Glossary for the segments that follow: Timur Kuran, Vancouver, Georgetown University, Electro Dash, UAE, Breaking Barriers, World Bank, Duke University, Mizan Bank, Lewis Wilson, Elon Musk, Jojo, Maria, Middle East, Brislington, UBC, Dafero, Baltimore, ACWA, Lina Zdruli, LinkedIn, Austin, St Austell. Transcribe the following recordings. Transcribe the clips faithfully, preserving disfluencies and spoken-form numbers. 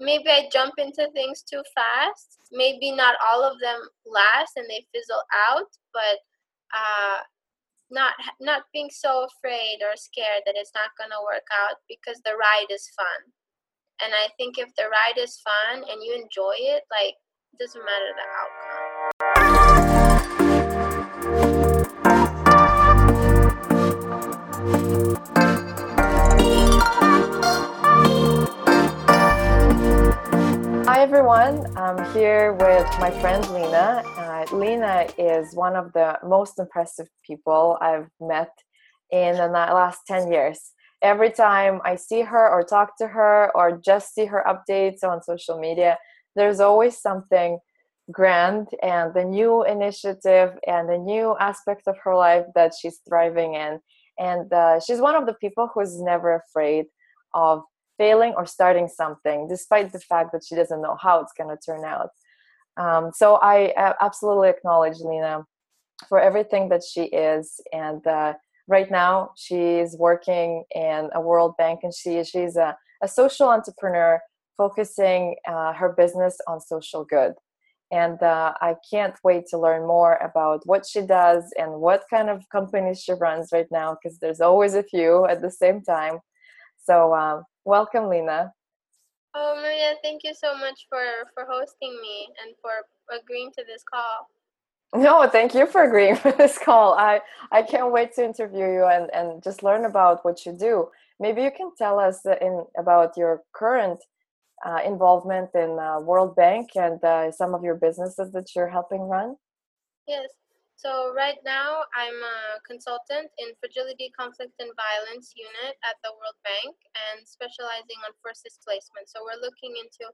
maybe I jump into things too fast. Maybe not all of them last and they fizzle out, but uh, not not being so afraid or scared that it's not going to work out, because the ride is fun. And I think if the ride is fun and you enjoy it, like, it doesn't matter the outcome. Hi, everyone. I'm here with my friend Lina. Uh, Lina is one of the most impressive people I've met in the last ten years. Every time I see her or talk to her or just see her updates on social media, there's always something grand and a new initiative and a new aspect of her life that she's thriving in. And uh, she's one of the people who's never afraid of failing or starting something, despite the fact that she doesn't know how it's going to turn out. Um, so I uh, absolutely acknowledge Lina for everything that she is. And uh, right now, she's working in a World Bank, and she she's a, a social entrepreneur focusing uh, her business on social good. And uh, I can't wait to learn more about what she does and what kind of companies she runs right now, because there's always a few at the same time. So um, welcome, Lina. Oh, Maria, thank you so much for, for hosting me and for agreeing to this call. No, thank you for agreeing for this call. I, I can't wait to interview you and, and just learn about what you do. Maybe you can tell us in about your current uh, involvement in uh, World Bank and uh, some of your businesses that you're helping run. Yes. So right now I'm a consultant in Fragility, Conflict, and Violence Unit at the World Bank and specializing on forced displacement. So we're looking into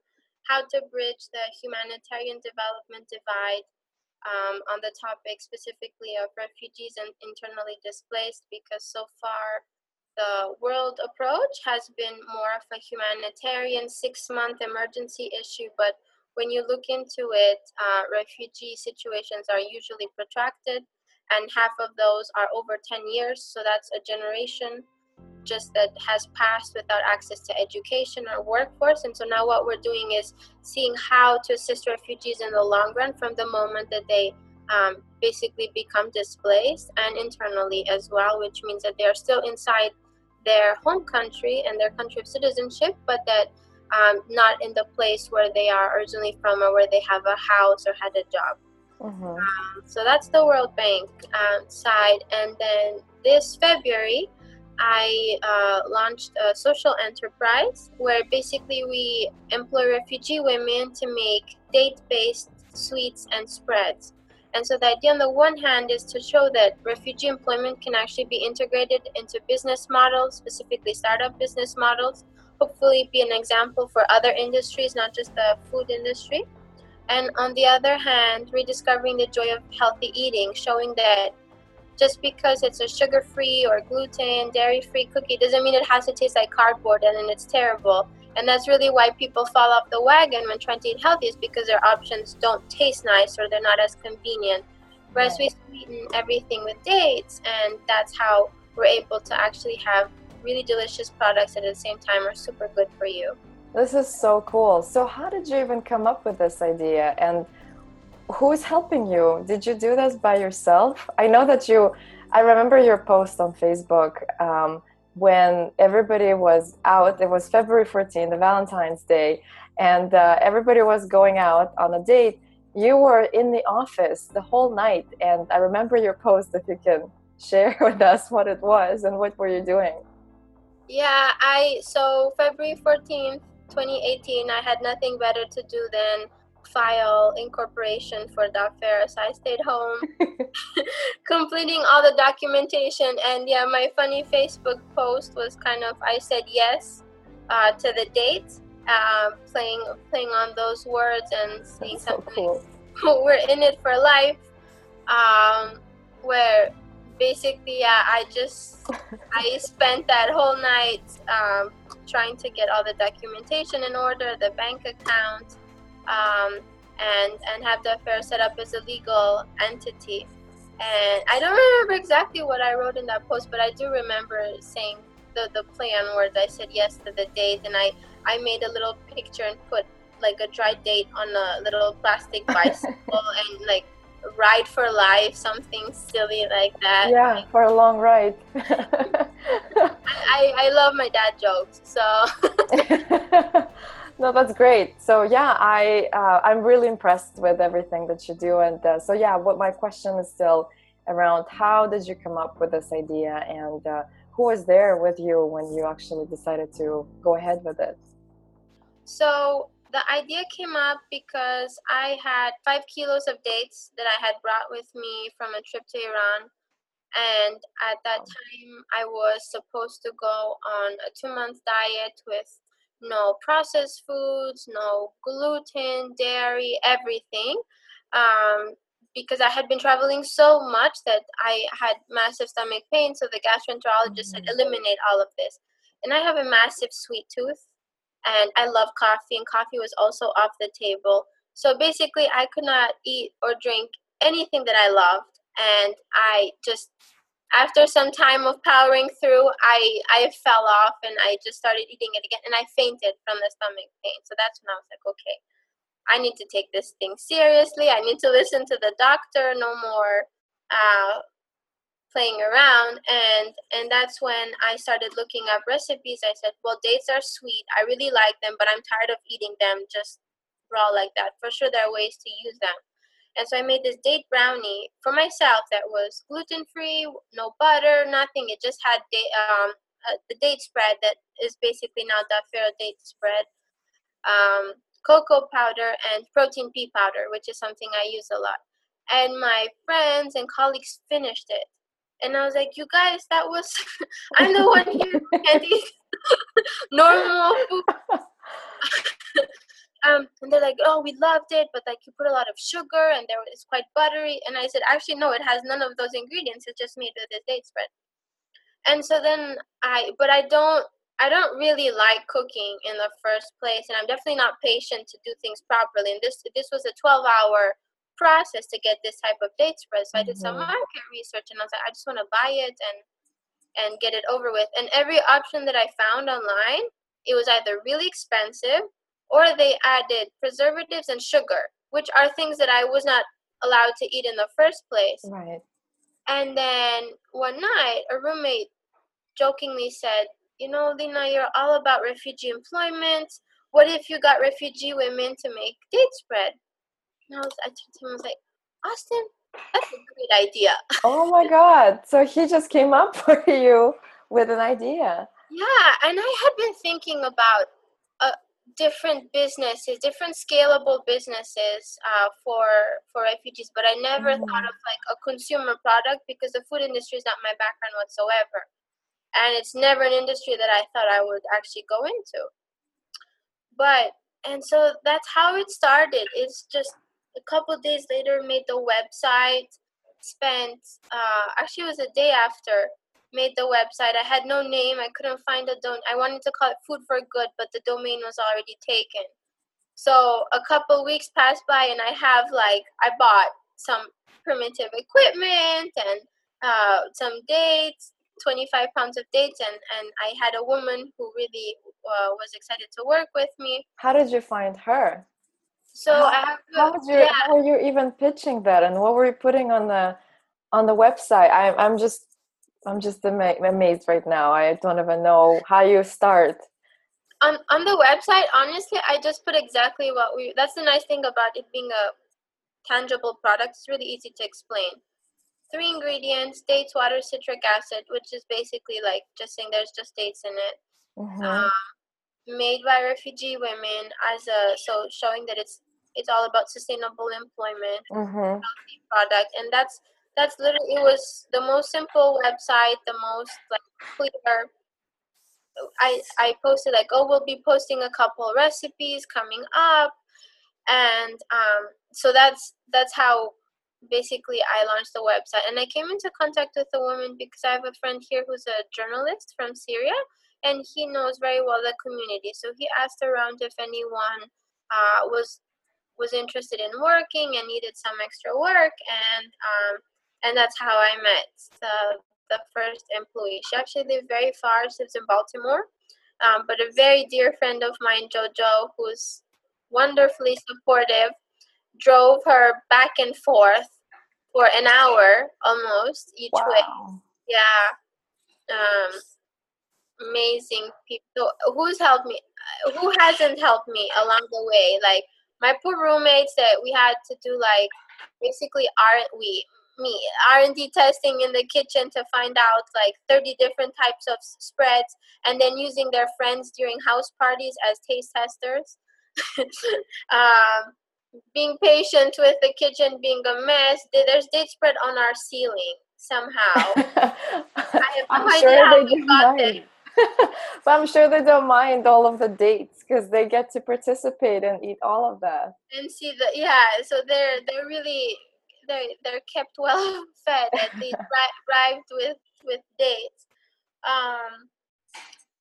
how to bridge the humanitarian development divide Um, on the topic specifically of refugees and internally displaced, because so far the world approach has been more of a humanitarian six-month emergency issue. But when you look into it, uh, refugee situations are usually protracted, and half of those are over ten years. So that's a generation just that has passed without access to education or workforce. And so now what we're doing is seeing how to assist refugees in the long run from the moment that they um, basically become displaced, and internally as well, which means that they are still inside their home country and their country of citizenship, but that um, not in the place where they are originally from or where they have a house or had a job. Mm-hmm. Um, so that's the World Bank um, side. And then this February, I uh, launched a social enterprise where basically we employ refugee women to make date-based sweets and spreads. And so the idea on the one hand is to show that refugee employment can actually be integrated into business models, specifically startup business models, hopefully be an example for other industries, not just the food industry. And on the other hand, rediscovering the joy of healthy eating, showing that just because it's a sugar-free or gluten, dairy-free cookie doesn't mean it has to taste like cardboard and then it's terrible. And that's really why people fall off the wagon when trying to eat healthy, is because their options don't taste nice or they're not as convenient. Whereas we sweeten everything with dates, and that's how we're able to actually have really delicious products that at the same time are super good for you. This is so cool. So how did you even come up with this idea? And who's helping you? Did you do this by yourself? I know that you, I remember your post on Facebook um, when everybody was out. It was February fourteenth, the Valentine's Day, and uh, everybody was going out on a date. You were in the office the whole night, and I remember your post. If you can share with us what it was and what were you doing? Yeah, I so February fourteenth, twenty eighteen, I had nothing better to do than file incorporation for Dafero, so I stayed home completing all the documentation. And yeah, my funny Facebook post was kind of, I said yes uh, to the date, uh, playing playing on those words and saying so something cool. We're in it for life, um, where basically yeah, I just I spent that whole night um, trying to get all the documentation in order, the bank account, Um, and and have the affair set up as a legal entity. And I don't remember exactly what I wrote in that post, but I do remember saying the, the plan was I said yes to the date, and I, I made a little picture and put like a dry date on a little plastic bicycle and like ride for life, something silly like that. Yeah, like, for a long ride. I, I, I love my dad jokes, so... No, that's great. So yeah, I uh, I'm really impressed with everything that you do, and uh, so yeah, what my question is still around: how did you come up with this idea, and uh, who was there with you when you actually decided to go ahead with it? So the idea came up because I had five kilos of dates that I had brought with me from a trip to Iran, and at that time I was supposed to go on a two-month diet with no processed foods, no gluten, dairy, everything. Um, because I had been traveling so much that I had massive stomach pain, so the gastroenterologist said, eliminate all of this. And I have a massive sweet tooth, and I love coffee, and coffee was also off the table. So basically, I could not eat or drink anything that I loved, and I just... After some time of powering through, I, I fell off and I just started eating it again, and I fainted from the stomach pain. So that's when I was like, okay, I need to take this thing seriously. I need to listen to the doctor, no more uh, playing around. And and that's when I started looking up recipes. I said, well, dates are sweet. I really like them, but I'm tired of eating them just raw like that. For sure, there are ways to use them. And so I made this date brownie for myself that was gluten-free, no butter, nothing. It just had date, um, uh, the date spread that is basically now Dafero date spread, um, cocoa powder, and protein pea powder, which is something I use a lot. And my friends and colleagues finished it. And I was like, you guys, that was, I'm the one here who can't eat normal food. Um, and they're like, oh, we loved it, but like you put a lot of sugar and there it's quite buttery. And I said, actually, no, it has none of those ingredients. It's just made with this date spread. And so then I, but I don't, I don't really like cooking in the first place. And I'm definitely not patient to do things properly. And this, this was a twelve hour process to get this type of date spread. So I did some market research and I was like, I just want to buy it and, and get it over with. And every option that I found online, it was either really expensive, or they added preservatives and sugar, which are things that I was not allowed to eat in the first place. Right. And then one night, a roommate jokingly said, you know, Lina, you're all about refugee employment. What if you got refugee women to make date spread? And I, was, I told him, I was like, Austin, that's a great idea. Oh, my God. So he just came up for you with an idea. Yeah, and I had been thinking about a, different businesses, different scalable businesses uh, for for refugees, but I never mm-hmm. thought of like a consumer product because the food industry is not my background whatsoever, and it's never an industry that I thought I would actually go into. But and so that's how it started. It's just a couple of days later, made the website. Spent uh, actually it was the day after. Made the website. I had no name. I couldn't find a domain. I wanted to call it Food for Good, but the domain was already taken. So a couple weeks passed by, and I have like I bought some primitive equipment and uh, some dates, twenty-five pounds of dates, and, and I had a woman who really uh, was excited to work with me. How did you find her? So how, I have to, how, was your, yeah. how were you even pitching that, and what were you putting on the on the website? I, I'm just. I'm just ama- amazed right now. I don't even know how you start. On on the website, honestly, I just put exactly what we... That's the nice thing about it being a tangible product. It's really easy to explain. Three ingredients, dates, water, citric acid, which is basically like just saying there's just dates in it. Mm-hmm. Um, made by refugee women, as a so showing that it's it's all about sustainable employment, mm-hmm. healthy product, and that's... That's literally, it was the most simple website, the most like clear. I, I posted like, oh, we'll be posting a couple recipes coming up. And um, so that's that's how basically I launched the website. And I came into contact with a woman because I have a friend here who's a journalist from Syria, and he knows very well the community. So he asked around if anyone uh, was was interested in working and needed some extra work. And um, And that's how I met the the first employee. She actually lived very far. She lives in Baltimore, um, but a very dear friend of mine, Jojo, who's wonderfully supportive, drove her back and forth for an hour almost each wow. way. Yeah. Um, amazing people. Who's helped me? Who hasn't helped me along the way? Like my poor roommates that we had to do like basically aren't we? me R and D testing in the kitchen to find out like thirty different types of spreads, and then using their friends during house parties as taste testers. um, being patient with the kitchen being a mess. There's date spread on our ceiling somehow. I have no idea sure how we got it. So I'm sure they don't mind all of the dates because they get to participate and eat all of that. And see the yeah, so they're they're really. They're, they're kept well fed and they arrived with, with dates. Um,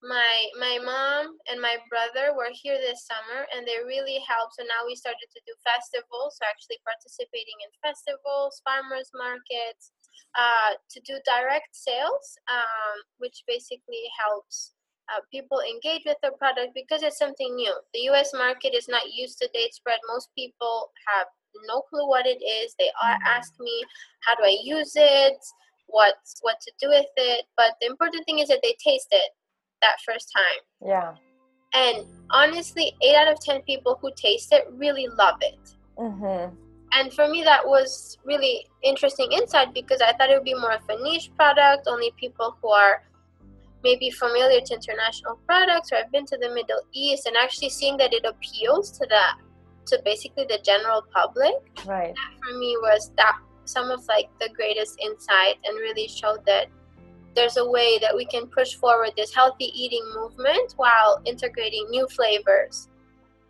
my my mom and my brother were here this summer and they really helped. So now we started to do festivals, so actually participating in festivals, farmers markets, uh, to do direct sales, um, which basically helps uh, people engage with the product because it's something new. The U S market is not used to date spread. Most people have no clue what it is. They ask me, how do I use it? What what to do with it? But the important thing is that they taste it that first time. Yeah. And honestly, eight out of ten people who taste it really love it. Mm-hmm. And for me, that was really interesting insight because I thought it would be more of a niche product, only people who are maybe familiar to international products or have been to the Middle East, and actually seeing that it appeals to that. To basically the general public, right? That for me was that some of like the greatest insight, and really showed that there's a way that we can push forward this healthy eating movement while integrating new flavors.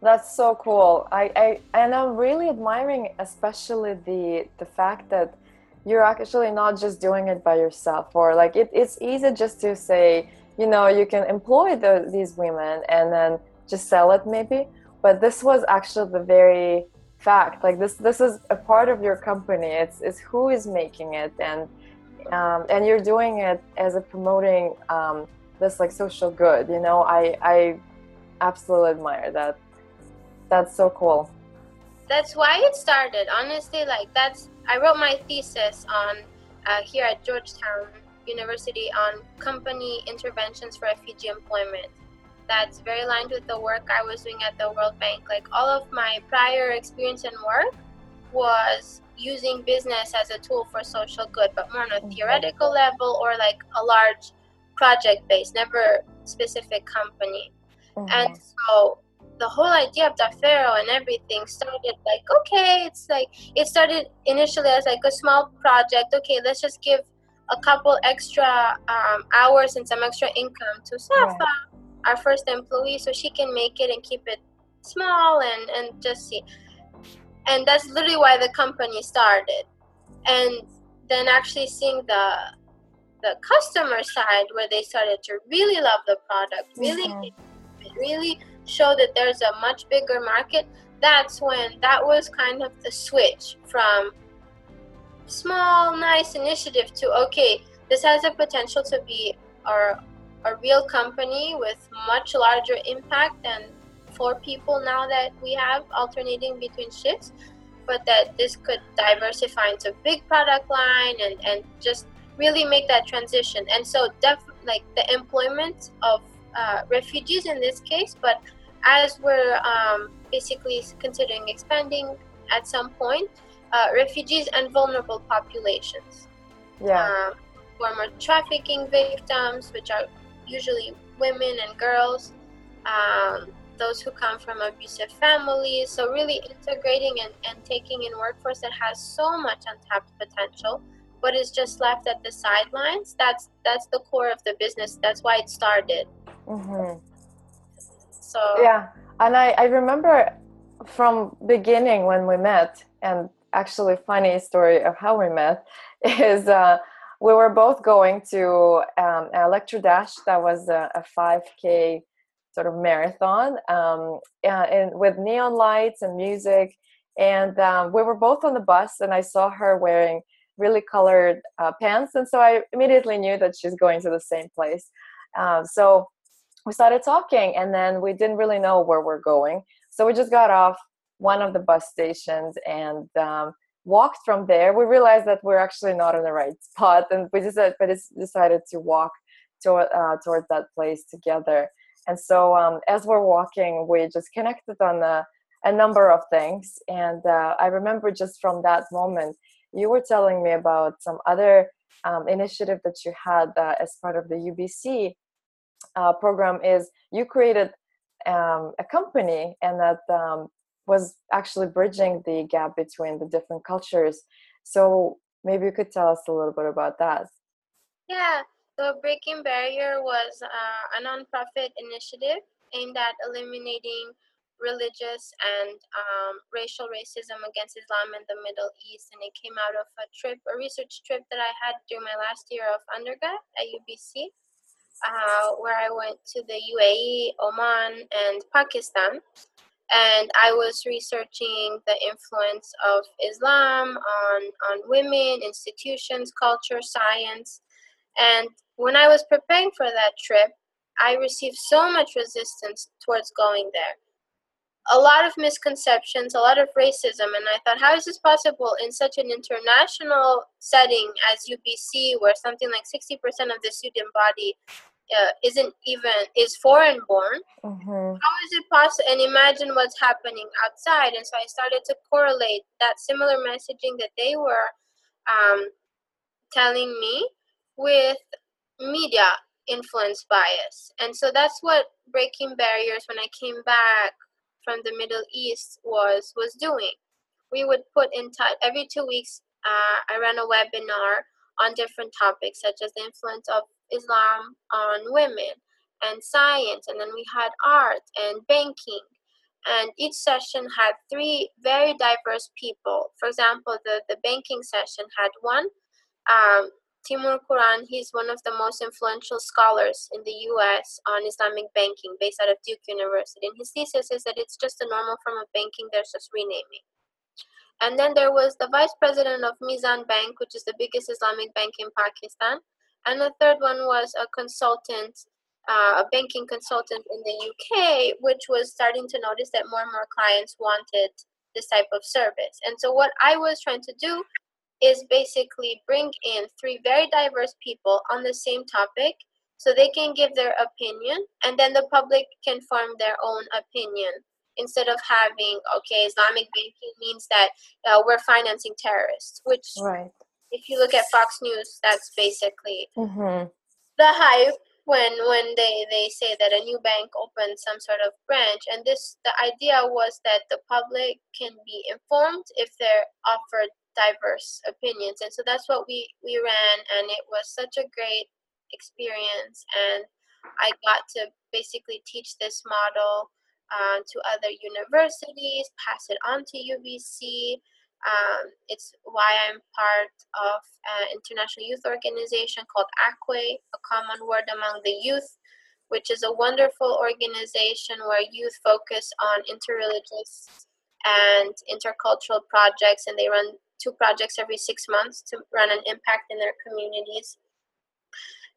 That's so cool. I, I and I'm really admiring, especially the the fact that you're actually not just doing it by yourself, or like it, it's easy just to say, you know, you can employ the, these women and then just sell it maybe. But this was actually the very fact. Like this, this is a part of your company. It's it's who is making it, and um, and you're doing it as a promoting um, this like social good. You know, I I absolutely admire that. That's so cool. That's why it started. Honestly, like that's I wrote my thesis on uh, here at Georgetown University on company interventions for refugee employment. That's very aligned with the work I was doing at the World Bank. Like all of my prior experience and work was using business as a tool for social good, but more on a theoretical level or like a large project base, never specific company. Mm-hmm. And so the whole idea of Dafero and everything started like, okay, it's like, it started initially as like a small project. Okay, let's just give a couple extra um, hours and some extra income to Safa. Yeah. Our first employee, so she can make it and keep it small and, and just see. And that's literally why the company started. And then actually seeing the the customer side where they started to really love the product, really, mm-hmm. really show that there's a much bigger market. That's when that was kind of the switch from small, nice initiative to, okay, this has the potential to be our a real company with much larger impact than four people now that we have alternating between shifts, but that this could diversify into a big product line and, and just really make that transition. And so def, like the employment of uh, refugees in this case, but as we're um, basically considering expanding at some point, uh, refugees and vulnerable populations. Yeah. Um, former trafficking victims, which are usually women and girls, um, those who come from abusive families. So really integrating and, and taking in workforce that has so much untapped potential, but is just left at the sidelines. That's that's the core of the business. That's why it started. Mm-hmm. So yeah, and I, I remember from beginning when we met, and actually funny story of how we met is uh, we were both going to um, Electro Dash. That was a, a five K sort of marathon, um, and, and with neon lights and music. And um, we were both on the bus, and I saw her wearing really colored uh, pants. And so I immediately knew that she's going to the same place. Uh, so we started talking, and then we didn't really know where we're going. So we just got off one of the bus stations and um, walked from there. We realized that we're actually not in the right spot, and we just uh, decided to walk toward, uh, toward that place together. And so um, as we're walking, we just connected on a, a number of things. And uh, I remember just from that moment, you were telling me about some other um, initiative that you had uh, as part of the U B C uh, program. Is you created um, a company, and that um, was actually bridging the gap between the different cultures. So maybe you could tell us a little bit about that. Yeah. So Breaking Barrier was uh, a nonprofit initiative aimed at eliminating religious and um, racial racism against Islam in the Middle East. And it came out of a trip, a research trip that I had during my last year of undergrad at U B C, uh, where I went to the U A E, Oman, and Pakistan. And I was researching the influence of Islam on, on women, institutions, culture, science. And when I was preparing for that trip, I received so much resistance towards going there. A lot of misconceptions, a lot of racism, and I thought, how is this possible in such an international setting as U B C, where something like sixty percent of the student body uh, isn't even, is foreign born? Mm-hmm. How is it possible? And imagine what's happening outside. And so I started to correlate that similar messaging that they were um, telling me with media influence bias. And so that's what Breaking Barriers, when I came back from the Middle East, was was doing. We would put in touch every two weeks. Uh, I ran a webinar on different topics, such as the influence of Islam on women and science, and then we had art and banking. And each session had three very diverse people. For example, the, the banking session had one um, Timur Kuran. He's one of the most influential scholars in the U S on Islamic banking, based out of Duke University. And his thesis is that it's just a normal form of banking, there's just renaming. And then there was the vice president of Mizan Bank, which is the biggest Islamic bank in Pakistan. And the third one was a consultant, uh, a banking consultant in the U K, which was starting to notice that more and more clients wanted this type of service. And so what I was trying to do is basically bring in three very diverse people on the same topic so they can give their opinion, and then the public can form their own opinion instead of having, okay, Islamic banking means that uh, we're financing terrorists, which right. If you look at Fox News, that's basically mm-hmm. the hype when when they, they say that a new bank opens some sort of branch. And this the idea was that the public can be informed if they're offered diverse opinions. And so that's what we we ran, and it was such a great experience, and I got to basically teach this model uh, to other universities, pass it on to U B C. Um, it's why I'm part of an international youth organization called A C W A, a common word among the youth, which is a wonderful organization where youth focus on interreligious and intercultural projects, and they run two projects every six months to run an impact in their communities.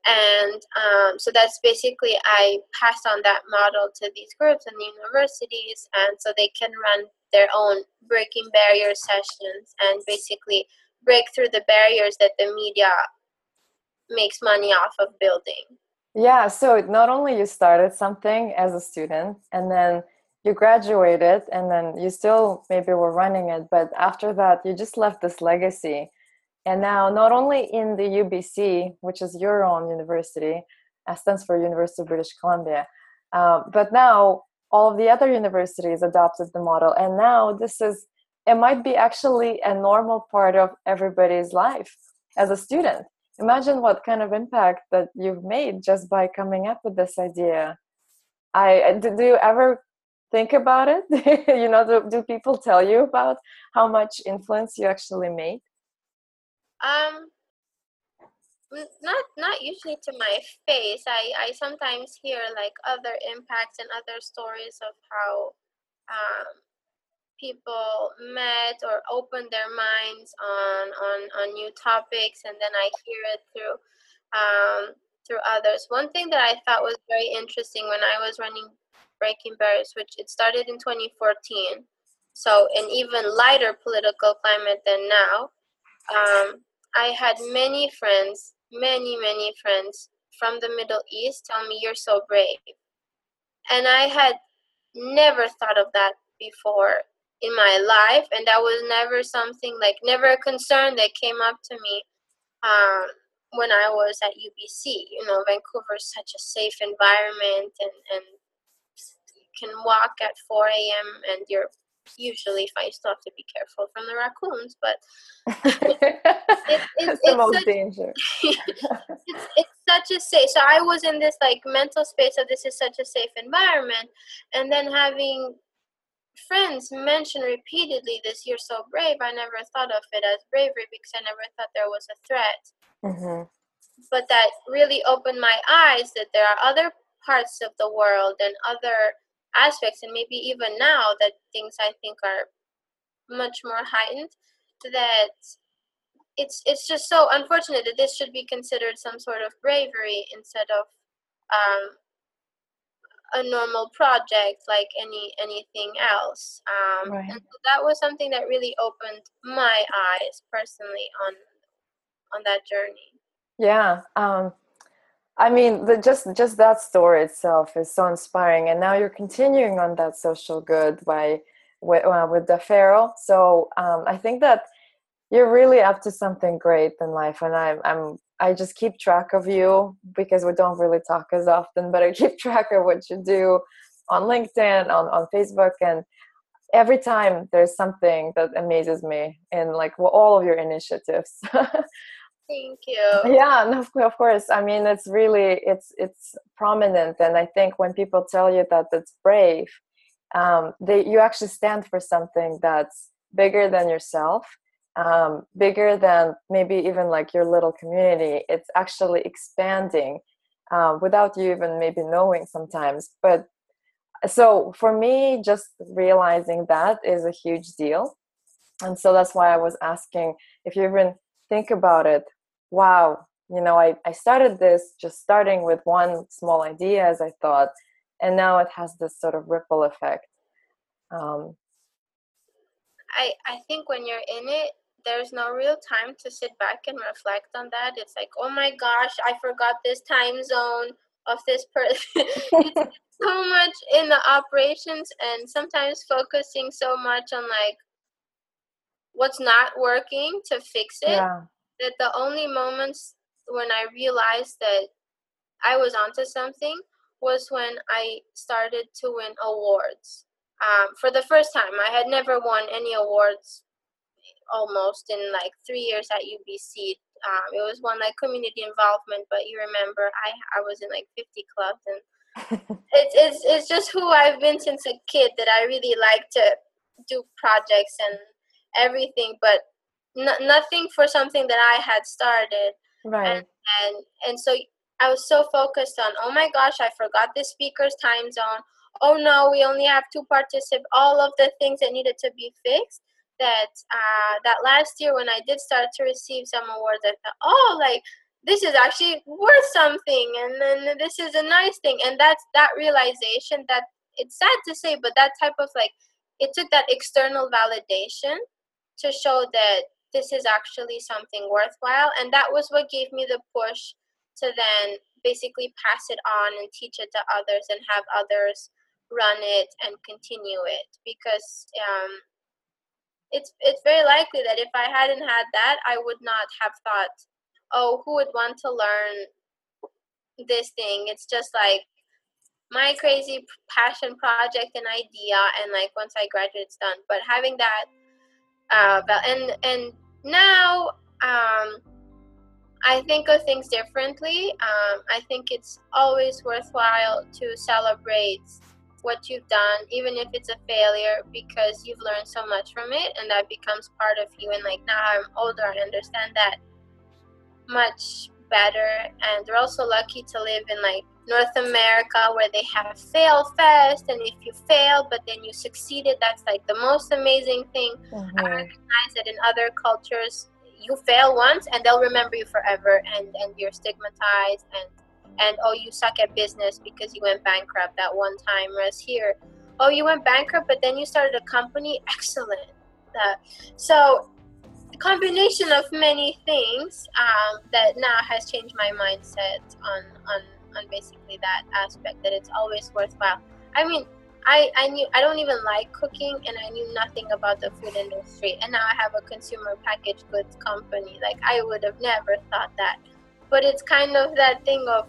And um, so that's basically, I passed on that model to these groups and the universities, and so they can run their own Breaking Barrier sessions and basically break through the barriers that the media makes money off of building. Yeah, so not only you started something as a student, and then you graduated, and then you still maybe were running it, but after that, you just left this legacy. And now, not only in the U B C, which is your own university, uh, stands for University of British Columbia, uh, but now all of the other universities adopted the model. And now this is, it might be actually a normal part of everybody's life as a student. Imagine what kind of impact that you've made just by coming up with this idea. I, do you ever think about it? you know, do, do people tell you about how much influence you actually made? Um, not not usually to my face. I, I sometimes hear like other impacts and other stories of how um, people met or opened their minds on on, on new topics, and then I hear it through um, through others. One thing that I thought was very interesting when I was running Breaking Barriers, which it started in twenty fourteen, so an even lighter political climate than now, um, I had many friends, many, many friends from the Middle East tell me, "You're so brave." And I had never thought of that before in my life, and that was never something, like, never a concern that came up to me um, when I was at U B C. You know, Vancouver is such a safe environment, and, and you can walk at four a m and you're usually fine. You still have to be careful from the raccoons, but it, it, it's, the most such, danger. it's, it's such a safe, so I was in this like mental space of this is such a safe environment, and then having friends mention repeatedly this, "You're so brave," I never thought of it as bravery because I never thought there was a threat. Mm-hmm. But that really opened my eyes that there are other parts of the world and other aspects, and maybe even now that things I think are much more heightened, that it's it's just so unfortunate that this should be considered some sort of bravery instead of um a normal project like any anything else. Um right. And so that was something that really opened my eyes personally on on that journey. Yeah. um I mean, the, just just that story itself is so inspiring, and now you're continuing on that social good by with, uh, with Dafero. So um, I think that you're really up to something great in life, and I'm I'm I just keep track of you because we don't really talk as often, but I keep track of what you do on LinkedIn, on on Facebook, and every time there's something that amazes me in like well, all of your initiatives. Thank you. Yeah, no, of course. I mean, it's really, it's it's prominent. And I think when people tell you that it's brave, um, they you actually stand for something that's bigger than yourself, um, bigger than maybe even like your little community. It's actually expanding uh, without you even maybe knowing sometimes. But so for me, just realizing that is a huge deal. And so that's why I was asking if you even think about it. Wow, you know, I, I started this just starting with one small idea, as I thought, and now it has this sort of ripple effect. Um, I I think when you're in it, there's no real time to sit back and reflect on that. It's like, oh my gosh, I forgot this time zone of this person. It's so much in the operations, and sometimes focusing so much on like what's not working to fix it. Yeah. That the only moments when I realized that I was onto something was when I started to win awards. Um, for the first time, I had never won any awards almost in like three years at U B C. Um, it was one like community involvement, but you remember I, I was in like fifty clubs, and it's, it's, it's just who I've been since a kid, that I really like to do projects and everything, but No, nothing for something that I had started. Right. And, and and so I was so focused on, oh my gosh, I forgot the speaker's time zone. Oh no, we only have two participants. All of the things that needed to be fixed. That uh, that last year when I did start to receive some awards, I thought, oh, like this is actually worth something, and then this is a nice thing. And that's that realization that it's sad to say, but that type of like it took that external validation to show that this is actually something worthwhile, and that was what gave me the push to then basically pass it on and teach it to others and have others run it and continue it, because um, it's it's very likely that if I hadn't had that, I would not have thought, oh, who would want to learn this thing? It's just like my crazy passion project and idea, and like once I graduate, it's done. But having that Uh, and and now um, I think of things differently. Um, I think it's always worthwhile to celebrate what you've done, even if it's a failure, because you've learned so much from it, and that becomes part of you. And like now I'm older, I understand that much better. And we're also lucky to live in like North America, where they have fail fest, and if you fail but then you succeeded, that's like the most amazing thing. Mm-hmm. I recognize that in other cultures you fail once and they'll remember you forever, and and you're stigmatized, and and oh, you suck at business because you went bankrupt that one time. Whereas here, oh, you went bankrupt but then you started a company, excellent. Uh, so a combination of many things um, that now has changed my mindset on on on basically that aspect, that it's always worthwhile. I mean, I, I knew I don't even like cooking, and I knew nothing about the food industry, and now I have a consumer packaged goods company. Like, I would have never thought that. But it's kind of that thing of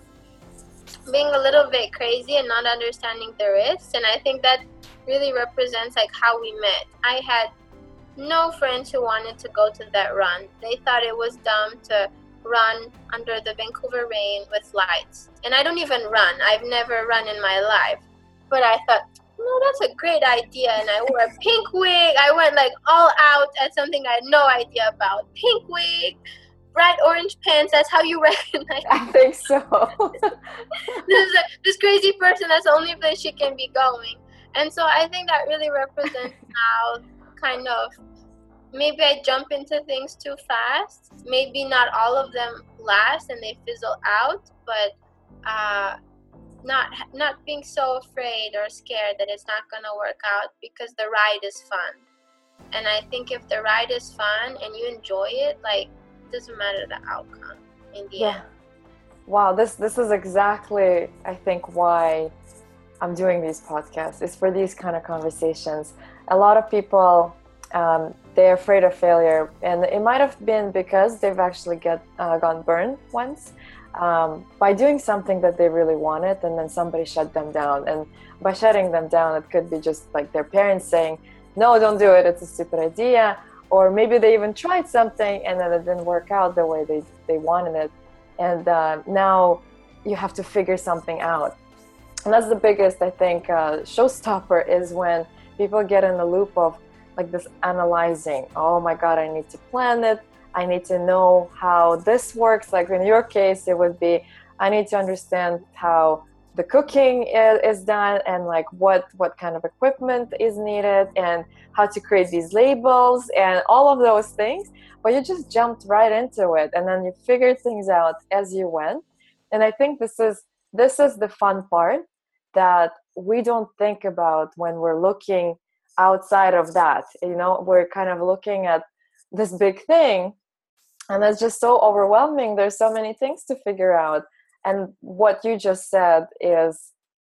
being a little bit crazy and not understanding the risks, and I think that really represents like how we met. I had no friends who wanted to go to that run. They thought it was dumb to run under the Vancouver rain with lights, and I don't even run. I've never run in my life, but I thought, no, that's a great idea, and I wore a pink wig. I went like all out at something I had no idea about. Pink wig, bright orange pants, that's how you recognize I think so. this, is a, this crazy person, that's the only place she can be going. And so I think that really represents how kind of maybe I jump into things too fast. Maybe not all of them last and they fizzle out, but uh, not not being so afraid or scared that it's not going to work out, because the ride is fun. And I think if the ride is fun and you enjoy it, like, it doesn't matter the outcome in the yeah. end. Wow, this this is exactly, I think, why I'm doing these podcasts. It's for these kind of conversations. A lot of people, um, they're afraid of failure, and it might have been because they've actually get uh, gone burned once um, by doing something that they really wanted, and then somebody shut them down. And by shutting them down, it could be just like their parents saying, no, don't do it, it's a stupid idea. Or maybe they even tried something and then it didn't work out the way they, they wanted it. And uh, now you have to figure something out. And that's the biggest, I think, uh, showstopper, is when people get in the loop of like this analyzing. Oh my God, I need to plan it. I need to know how this works. Like in your case, it would be, I need to understand how the cooking is done, and like what what kind of equipment is needed, and how to create these labels and all of those things. But you just jumped right into it, and then you figured things out as you went. And I think this is this is the fun part that we don't think about when we're looking outside of that. You know, we're kind of looking at this big thing, and that's just so overwhelming. There's so many things to figure out. And what you just said is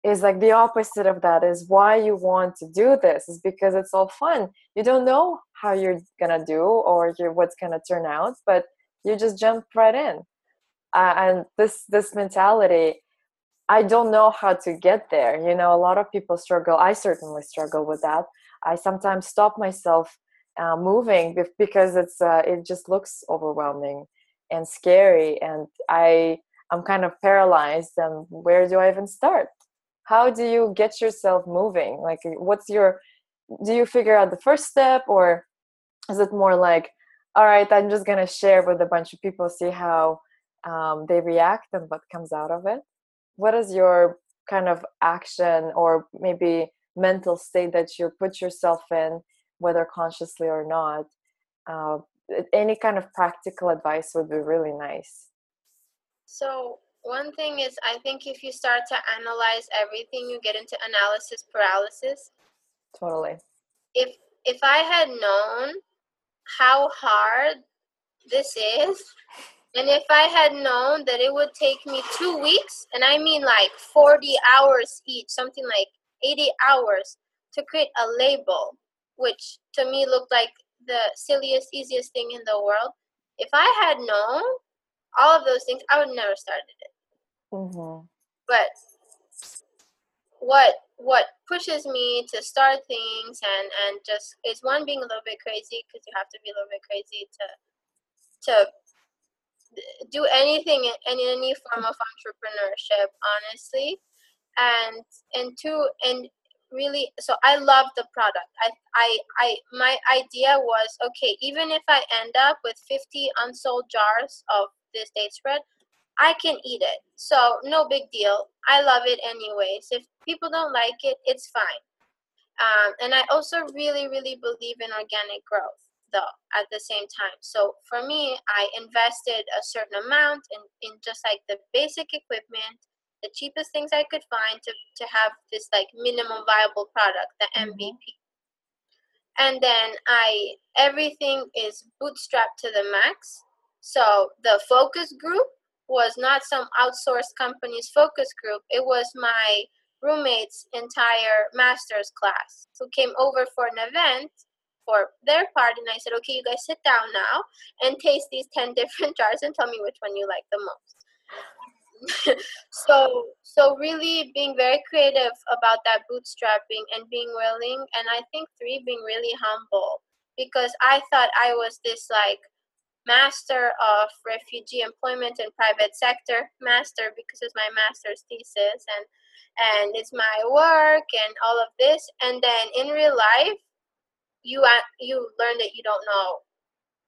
is like the opposite of that, is why you want to do this, is because it's all fun. You don't know how you're going to do or you're, what's going to turn out, but you just jump right in. Uh, and this this mentality, I don't know how to get there. You know, a lot of people struggle. I certainly struggle with that. I sometimes stop myself uh, moving because it's uh, it just looks overwhelming and scary. And I... I'm kind of paralyzed, and where do I even start? How do you get yourself moving? Like, what's your, do you figure out the first step, or is it more like, all right, I'm just going to share with a bunch of people, see how um, they react and what comes out of it? What is your kind of action or maybe mental state that you put yourself in, whether consciously or not? Uh, any kind of practical advice would be really nice. So one thing is, I think if you start to analyze everything, you get into analysis paralysis. Totally. If if I had known how hard this is, and if I had known that it would take me two weeks, and I mean like forty hours each, something like eighty hours to create a label, which to me looked like the silliest, easiest thing in the world. If I had known all of those things, I would never started it. Mm-hmm. But what what pushes me to start things and, and just is, one, being a little bit crazy, because you have to be a little bit crazy to to do anything in any form of entrepreneurship, honestly. And and two, and really, so I love the product. I I I my idea was, okay, even if I end up with fifty unsold jars of this date spread, I can eat it, so no big deal. I love it anyways. If people don't like it, it's fine. Um, and I also really, really believe in organic growth, though, at the same time. So for me, I invested a certain amount in, in just, like, the basic equipment, the cheapest things I could find to, to have this, like, minimum viable product, the M V P. And then I, everything is bootstrapped to the max. So the focus group was not some outsourced company's focus group. It was my roommate's entire master's class who came over for an event for their part, and I said, okay, you guys sit down now and taste these ten different jars and tell me which one you like the most. so so really being very creative about that bootstrapping and being willing, and I think three, being really humble, because I thought I was this, like, master of refugee employment and private sector, master because it's my master's thesis and and it's my work and all of this. And then in real life, you you learn that you don't know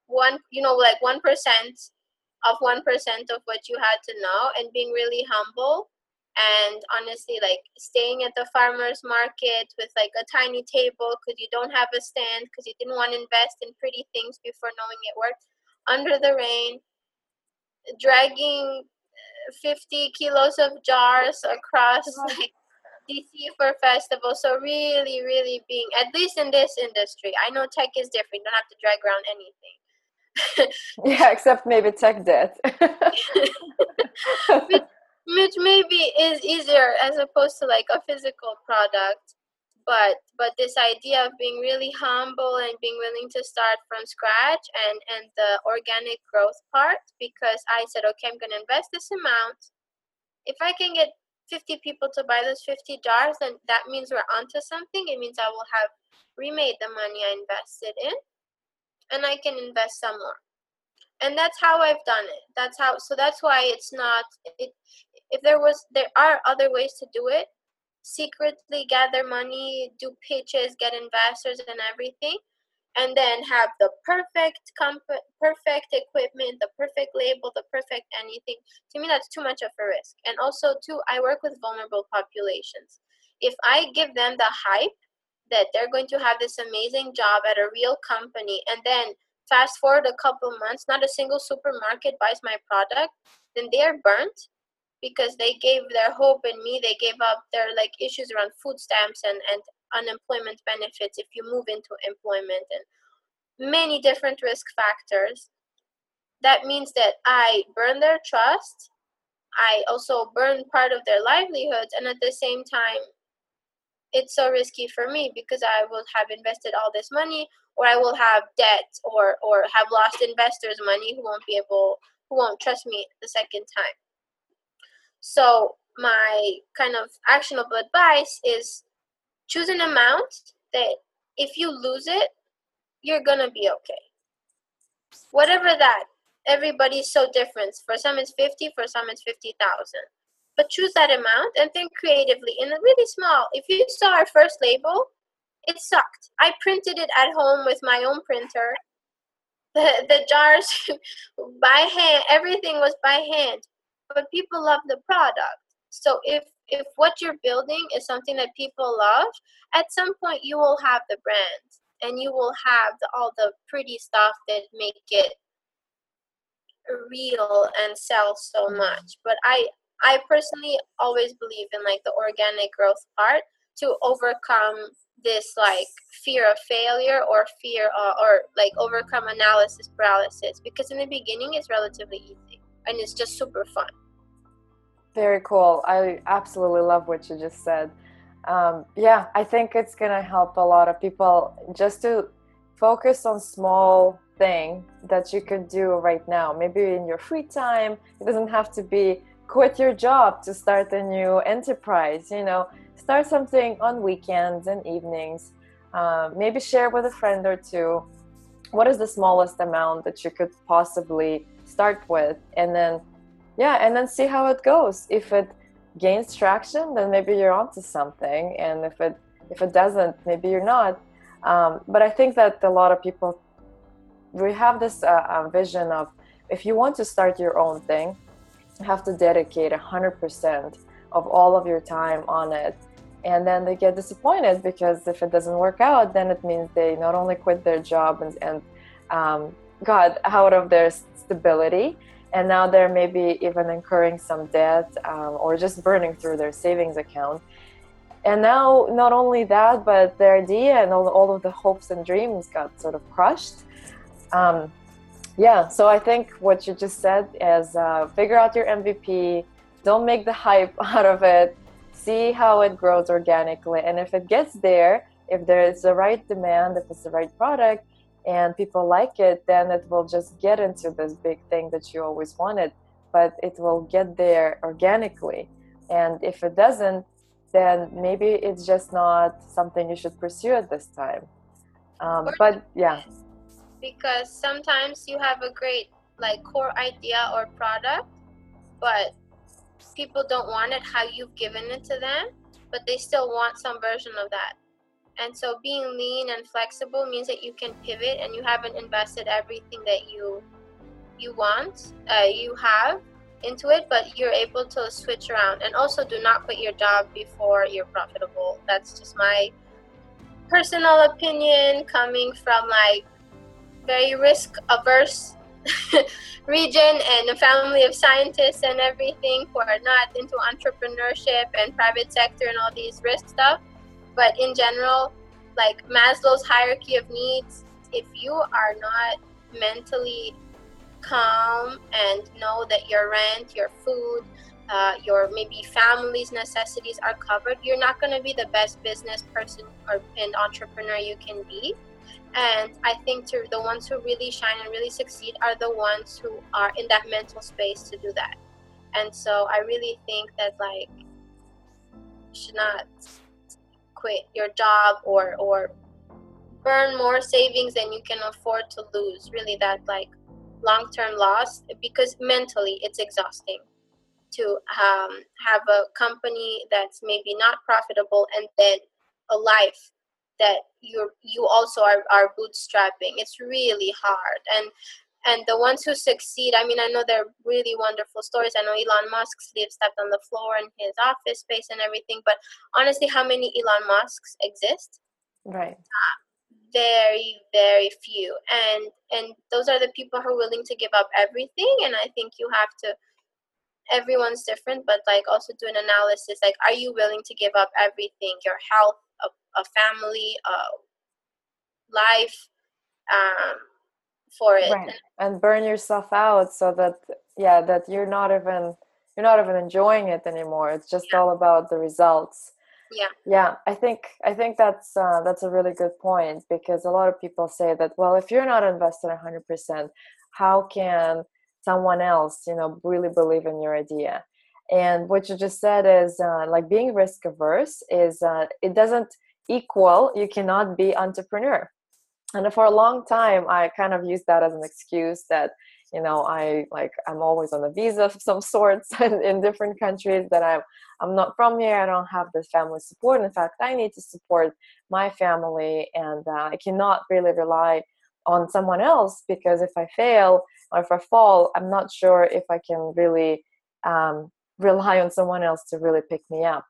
one, you know, like one percent of one percent of what you had to know. And being really humble and honestly, like, staying at the farmer's market with, like, a tiny table because you don't have a stand, because you didn't want to invest in pretty things before knowing it worked. Under the rain, dragging fifty kilos of jars across, like, D C for festivals. So really, really being, at least in this industry, I know tech is different. You don't have to drag around anything. Yeah, except maybe tech debt. which, which maybe is easier as opposed to, like, a physical product. But but this idea of being really humble and being willing to start from scratch, and, and the organic growth part, because I said, okay, I'm going to invest this amount. If I can get fifty people to buy those fifty jars, then that means we're onto something. It means I will have remade the money I invested in, and I can invest some more. And that's how I've done it. That's how. So that's why it's not. It, if there was, there are other ways to do it. Secretly gather money, do pitches, get investors and everything, and then have the perfect comp- perfect equipment, the perfect label, the perfect anything. To me, that's too much of a risk. And also, too, I work with vulnerable populations. If I give them the hype that they're going to have this amazing job at a real company, and then fast forward a couple months, not a single supermarket buys my product, then they are burnt. Because they gave their hope in me, they gave up their, like, issues around food stamps and, and unemployment benefits if you move into employment, and many different risk factors. That means that I burn their trust, I also burn part of their livelihoods, and at the same time, it's so risky for me because I will have invested all this money, or I will have debt, or, or have lost investors' money who won't be able, who won't trust me the second time. So my kind of actionable advice is choose an amount that if you lose it, you're going to be okay. Whatever that, everybody's so different. For some it's fifty, for some it's fifty thousand. But choose that amount and think creatively. And really small, if you saw our first label, it sucked. I printed it at home with my own printer. The, the jars by hand, everything was by hand. But people love the product. So if, if what you're building is something that people love, at some point you will have the brand and you will have the, all the pretty stuff that make it real and sell so much. But I I personally always believe in, like, the organic growth part to overcome this, like, fear of failure or fear or, or like overcome analysis paralysis, because in the beginning it's relatively easy. And it's just super fun. Very cool. I absolutely love what you just said. Um, yeah, I think it's going to help a lot of people just to focus on small thing that you can do right now. Maybe in your free time, it doesn't have to be quit your job to start a new enterprise. You know, start something on weekends and evenings. Uh, maybe share with a friend or two. What is the smallest amount that you could possibly start with, and then yeah and then see how it goes. If it gains traction, then maybe you're onto something, and if it if it doesn't, maybe you're not. Um, but I think that a lot of people, we have this uh, vision of, if you want to start your own thing, have to dedicate one hundred percent of all of your time on it. And then they get disappointed because if it doesn't work out, then it means they not only quit their job and, and um, got out of their stability, and now they're maybe even incurring some debt um, or just burning through their savings account. And now, not only that, but their idea and all, all of the hopes and dreams got sort of crushed. Um, yeah, so I think what you just said is uh, figure out your M V P, don't make the hype out of it, see how it grows organically. And if it gets there, if there is the right demand, if it's the right product, and people like it, then it will just get into this big thing that you always wanted, but it will get there organically. And if it doesn't, then maybe it's just not something you should pursue at this time. Um, but yeah. Because sometimes you have a great like core idea or product, but people don't want it how you've given it to them, but they still want some version of that. And so being lean and flexible means that you can pivot and you haven't invested everything that you you want, uh, you have into it, but you're able to switch around. And also do not quit your job before you're profitable. That's just my personal opinion coming from like very risk averse region and a family of scientists and everything who are not into entrepreneurship and private sector and all these risk stuff. But in general, like Maslow's hierarchy of needs, if you are not mentally calm and know that your rent, your food, uh, your maybe family's necessities are covered, you're not going to be the best business person or an entrepreneur you can be. And I think to the ones who really shine and really succeed are the ones who are in that mental space to do that. And so I really think that like you should not quit your job or or burn more savings than you can afford to lose. Really that like long-term loss, because mentally it's exhausting to um, have a company that's maybe not profitable and then a life that you you also are, are bootstrapping. It's really hard. And and the ones who succeed, I mean, I know they're really wonderful stories. I know Elon Musk slept on the floor in his office space and everything, but honestly, how many Elon Musks exist? Right. Uh, very, very few. And and those are the people who are willing to give up everything. And I think you have to, everyone's different, but like also do an analysis. Like, are you willing to give up everything? Your health, a, a family, a life, um, for it, right. And burn yourself out so that yeah that you're not even you're not even enjoying it anymore. It's just yeah. all about the results. Yeah yeah I think I think that's uh, that's a really good point, because a lot of people say that, well, if you're not invested one hundred percent, how can someone else you know really believe in your idea? And what you just said is uh, like being risk averse is uh, it doesn't equal you cannot be entrepreneur. And for a long time, I kind of used that as an excuse that, you know, I like I'm always on a visa of some sorts in, in different countries, that I'm I'm not from here. I don't have the family support. In fact, I need to support my family, and uh, I cannot really rely on someone else, because if I fail or if I fall, I'm not sure if I can really um, rely on someone else to really pick me up.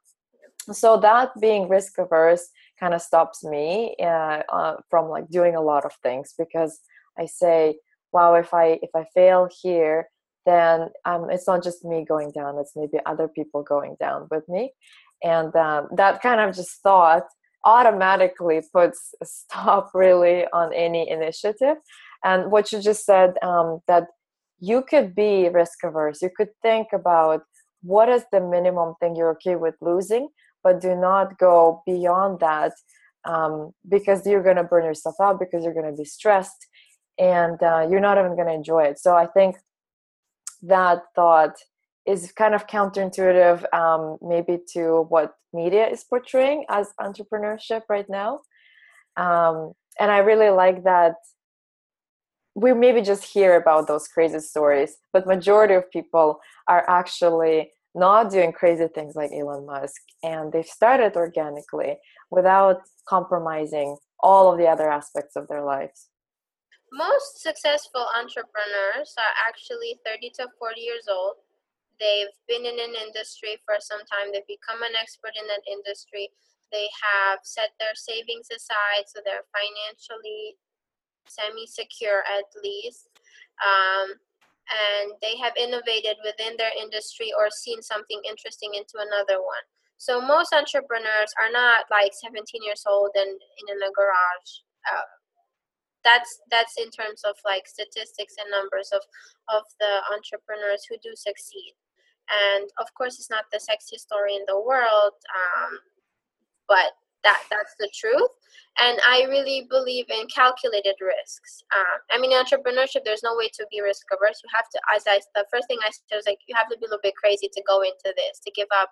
So that being risk averse kind of stops me uh, uh, from like doing a lot of things, because I say, wow, if I if I fail here, then um, it's not just me going down; it's maybe other people going down with me, and um, that kind of just thought automatically puts a stop really on any initiative. And what you just said, um, that you could be risk averse, you could think about what is the minimum thing you're okay with losing, but do not go beyond that, um, because you're going to burn yourself out, because you're going to be stressed, and uh, you're not even going to enjoy it. So I think that thought is kind of counterintuitive, um, maybe to what media is portraying as entrepreneurship right now. Um, and I really like that we maybe just hear about those crazy stories, but majority of people are actually not doing crazy things like Elon Musk, and they've started organically without compromising all of the other aspects of their lives. Most successful entrepreneurs are actually thirty to forty years old. They've been in an industry for some time. They've become an expert in that industry. They have set their savings aside, so they're financially semi-secure at least. Um, and they have innovated within their industry or seen something interesting into another one. So most entrepreneurs are not like seventeen years old and in a garage. Uh, that's that's in terms of like statistics and numbers of, of the entrepreneurs who do succeed. And of course, it's not the sexiest story in the world, um, but that that's the truth. And I really believe in calculated risks. Um, I mean, in entrepreneurship, there's no way to be risk averse. You have to, as I, the first thing I said was like, you have to be a little bit crazy to go into this, to give up.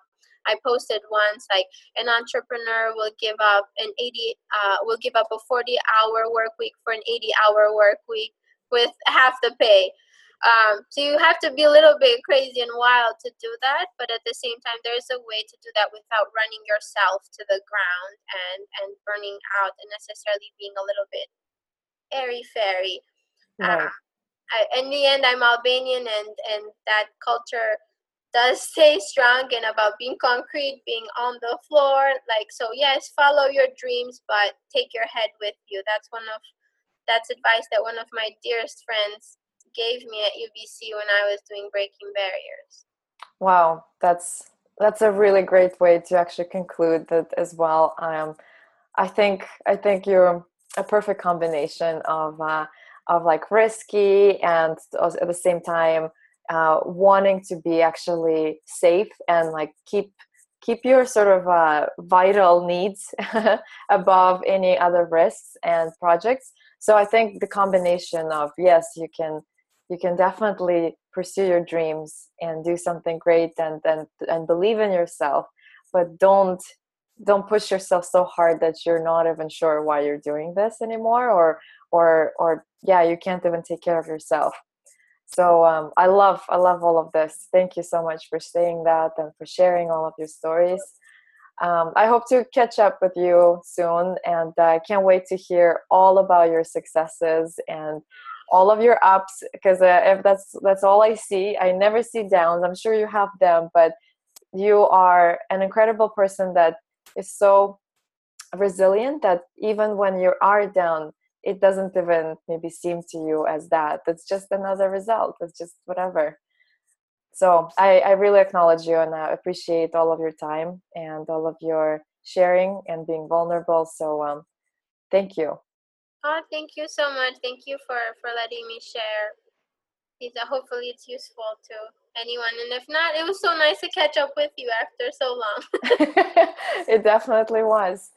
I posted once like an entrepreneur will give up an eighty, uh, will give up a forty hour work week for an eighty hour work week with half the pay. Um, so you have to be a little bit crazy and wild to do that, but at the same time, there is a way to do that without running yourself to the ground and, and burning out and necessarily being a little bit airy-fairy. Right. Um, I, in the end, I'm Albanian, and, and that culture does stay strong and about being concrete, being on the floor. Like, so yes, follow your dreams, but take your head with you. That's one of, that's advice that one of my dearest friends gave me at U B C when I was doing Breaking Barriers. Wow, that's that's a really great way to actually conclude that as well. Um, I think I think you're a perfect combination of uh, of like risky and at the same time uh, wanting to be actually safe and like keep keep your sort of uh, vital needs above any other risks and projects. So I think the combination of yes, you can. You can definitely pursue your dreams and do something great and, and and believe in yourself, but don't don't push yourself so hard that you're not even sure why you're doing this anymore or or or yeah, you can't even take care of yourself. So um, I love I love all of this. Thank you so much for saying that and for sharing all of your stories. Um, I hope to catch up with you soon, and I uh, can't wait to hear all about your successes and all of your ups, because uh, if that's that's all I see. I never see downs. I'm sure you have them, but you are an incredible person that is so resilient that even when you are down, it doesn't even maybe seem to you as that. That's just another result. It's just whatever. So I, I really acknowledge you, and I appreciate all of your time and all of your sharing and being vulnerable. So um, thank you. Oh, thank you so much. Thank you for, for letting me share. Hopefully it's useful to anyone. And if not, it was so nice to catch up with you after so long. It definitely was.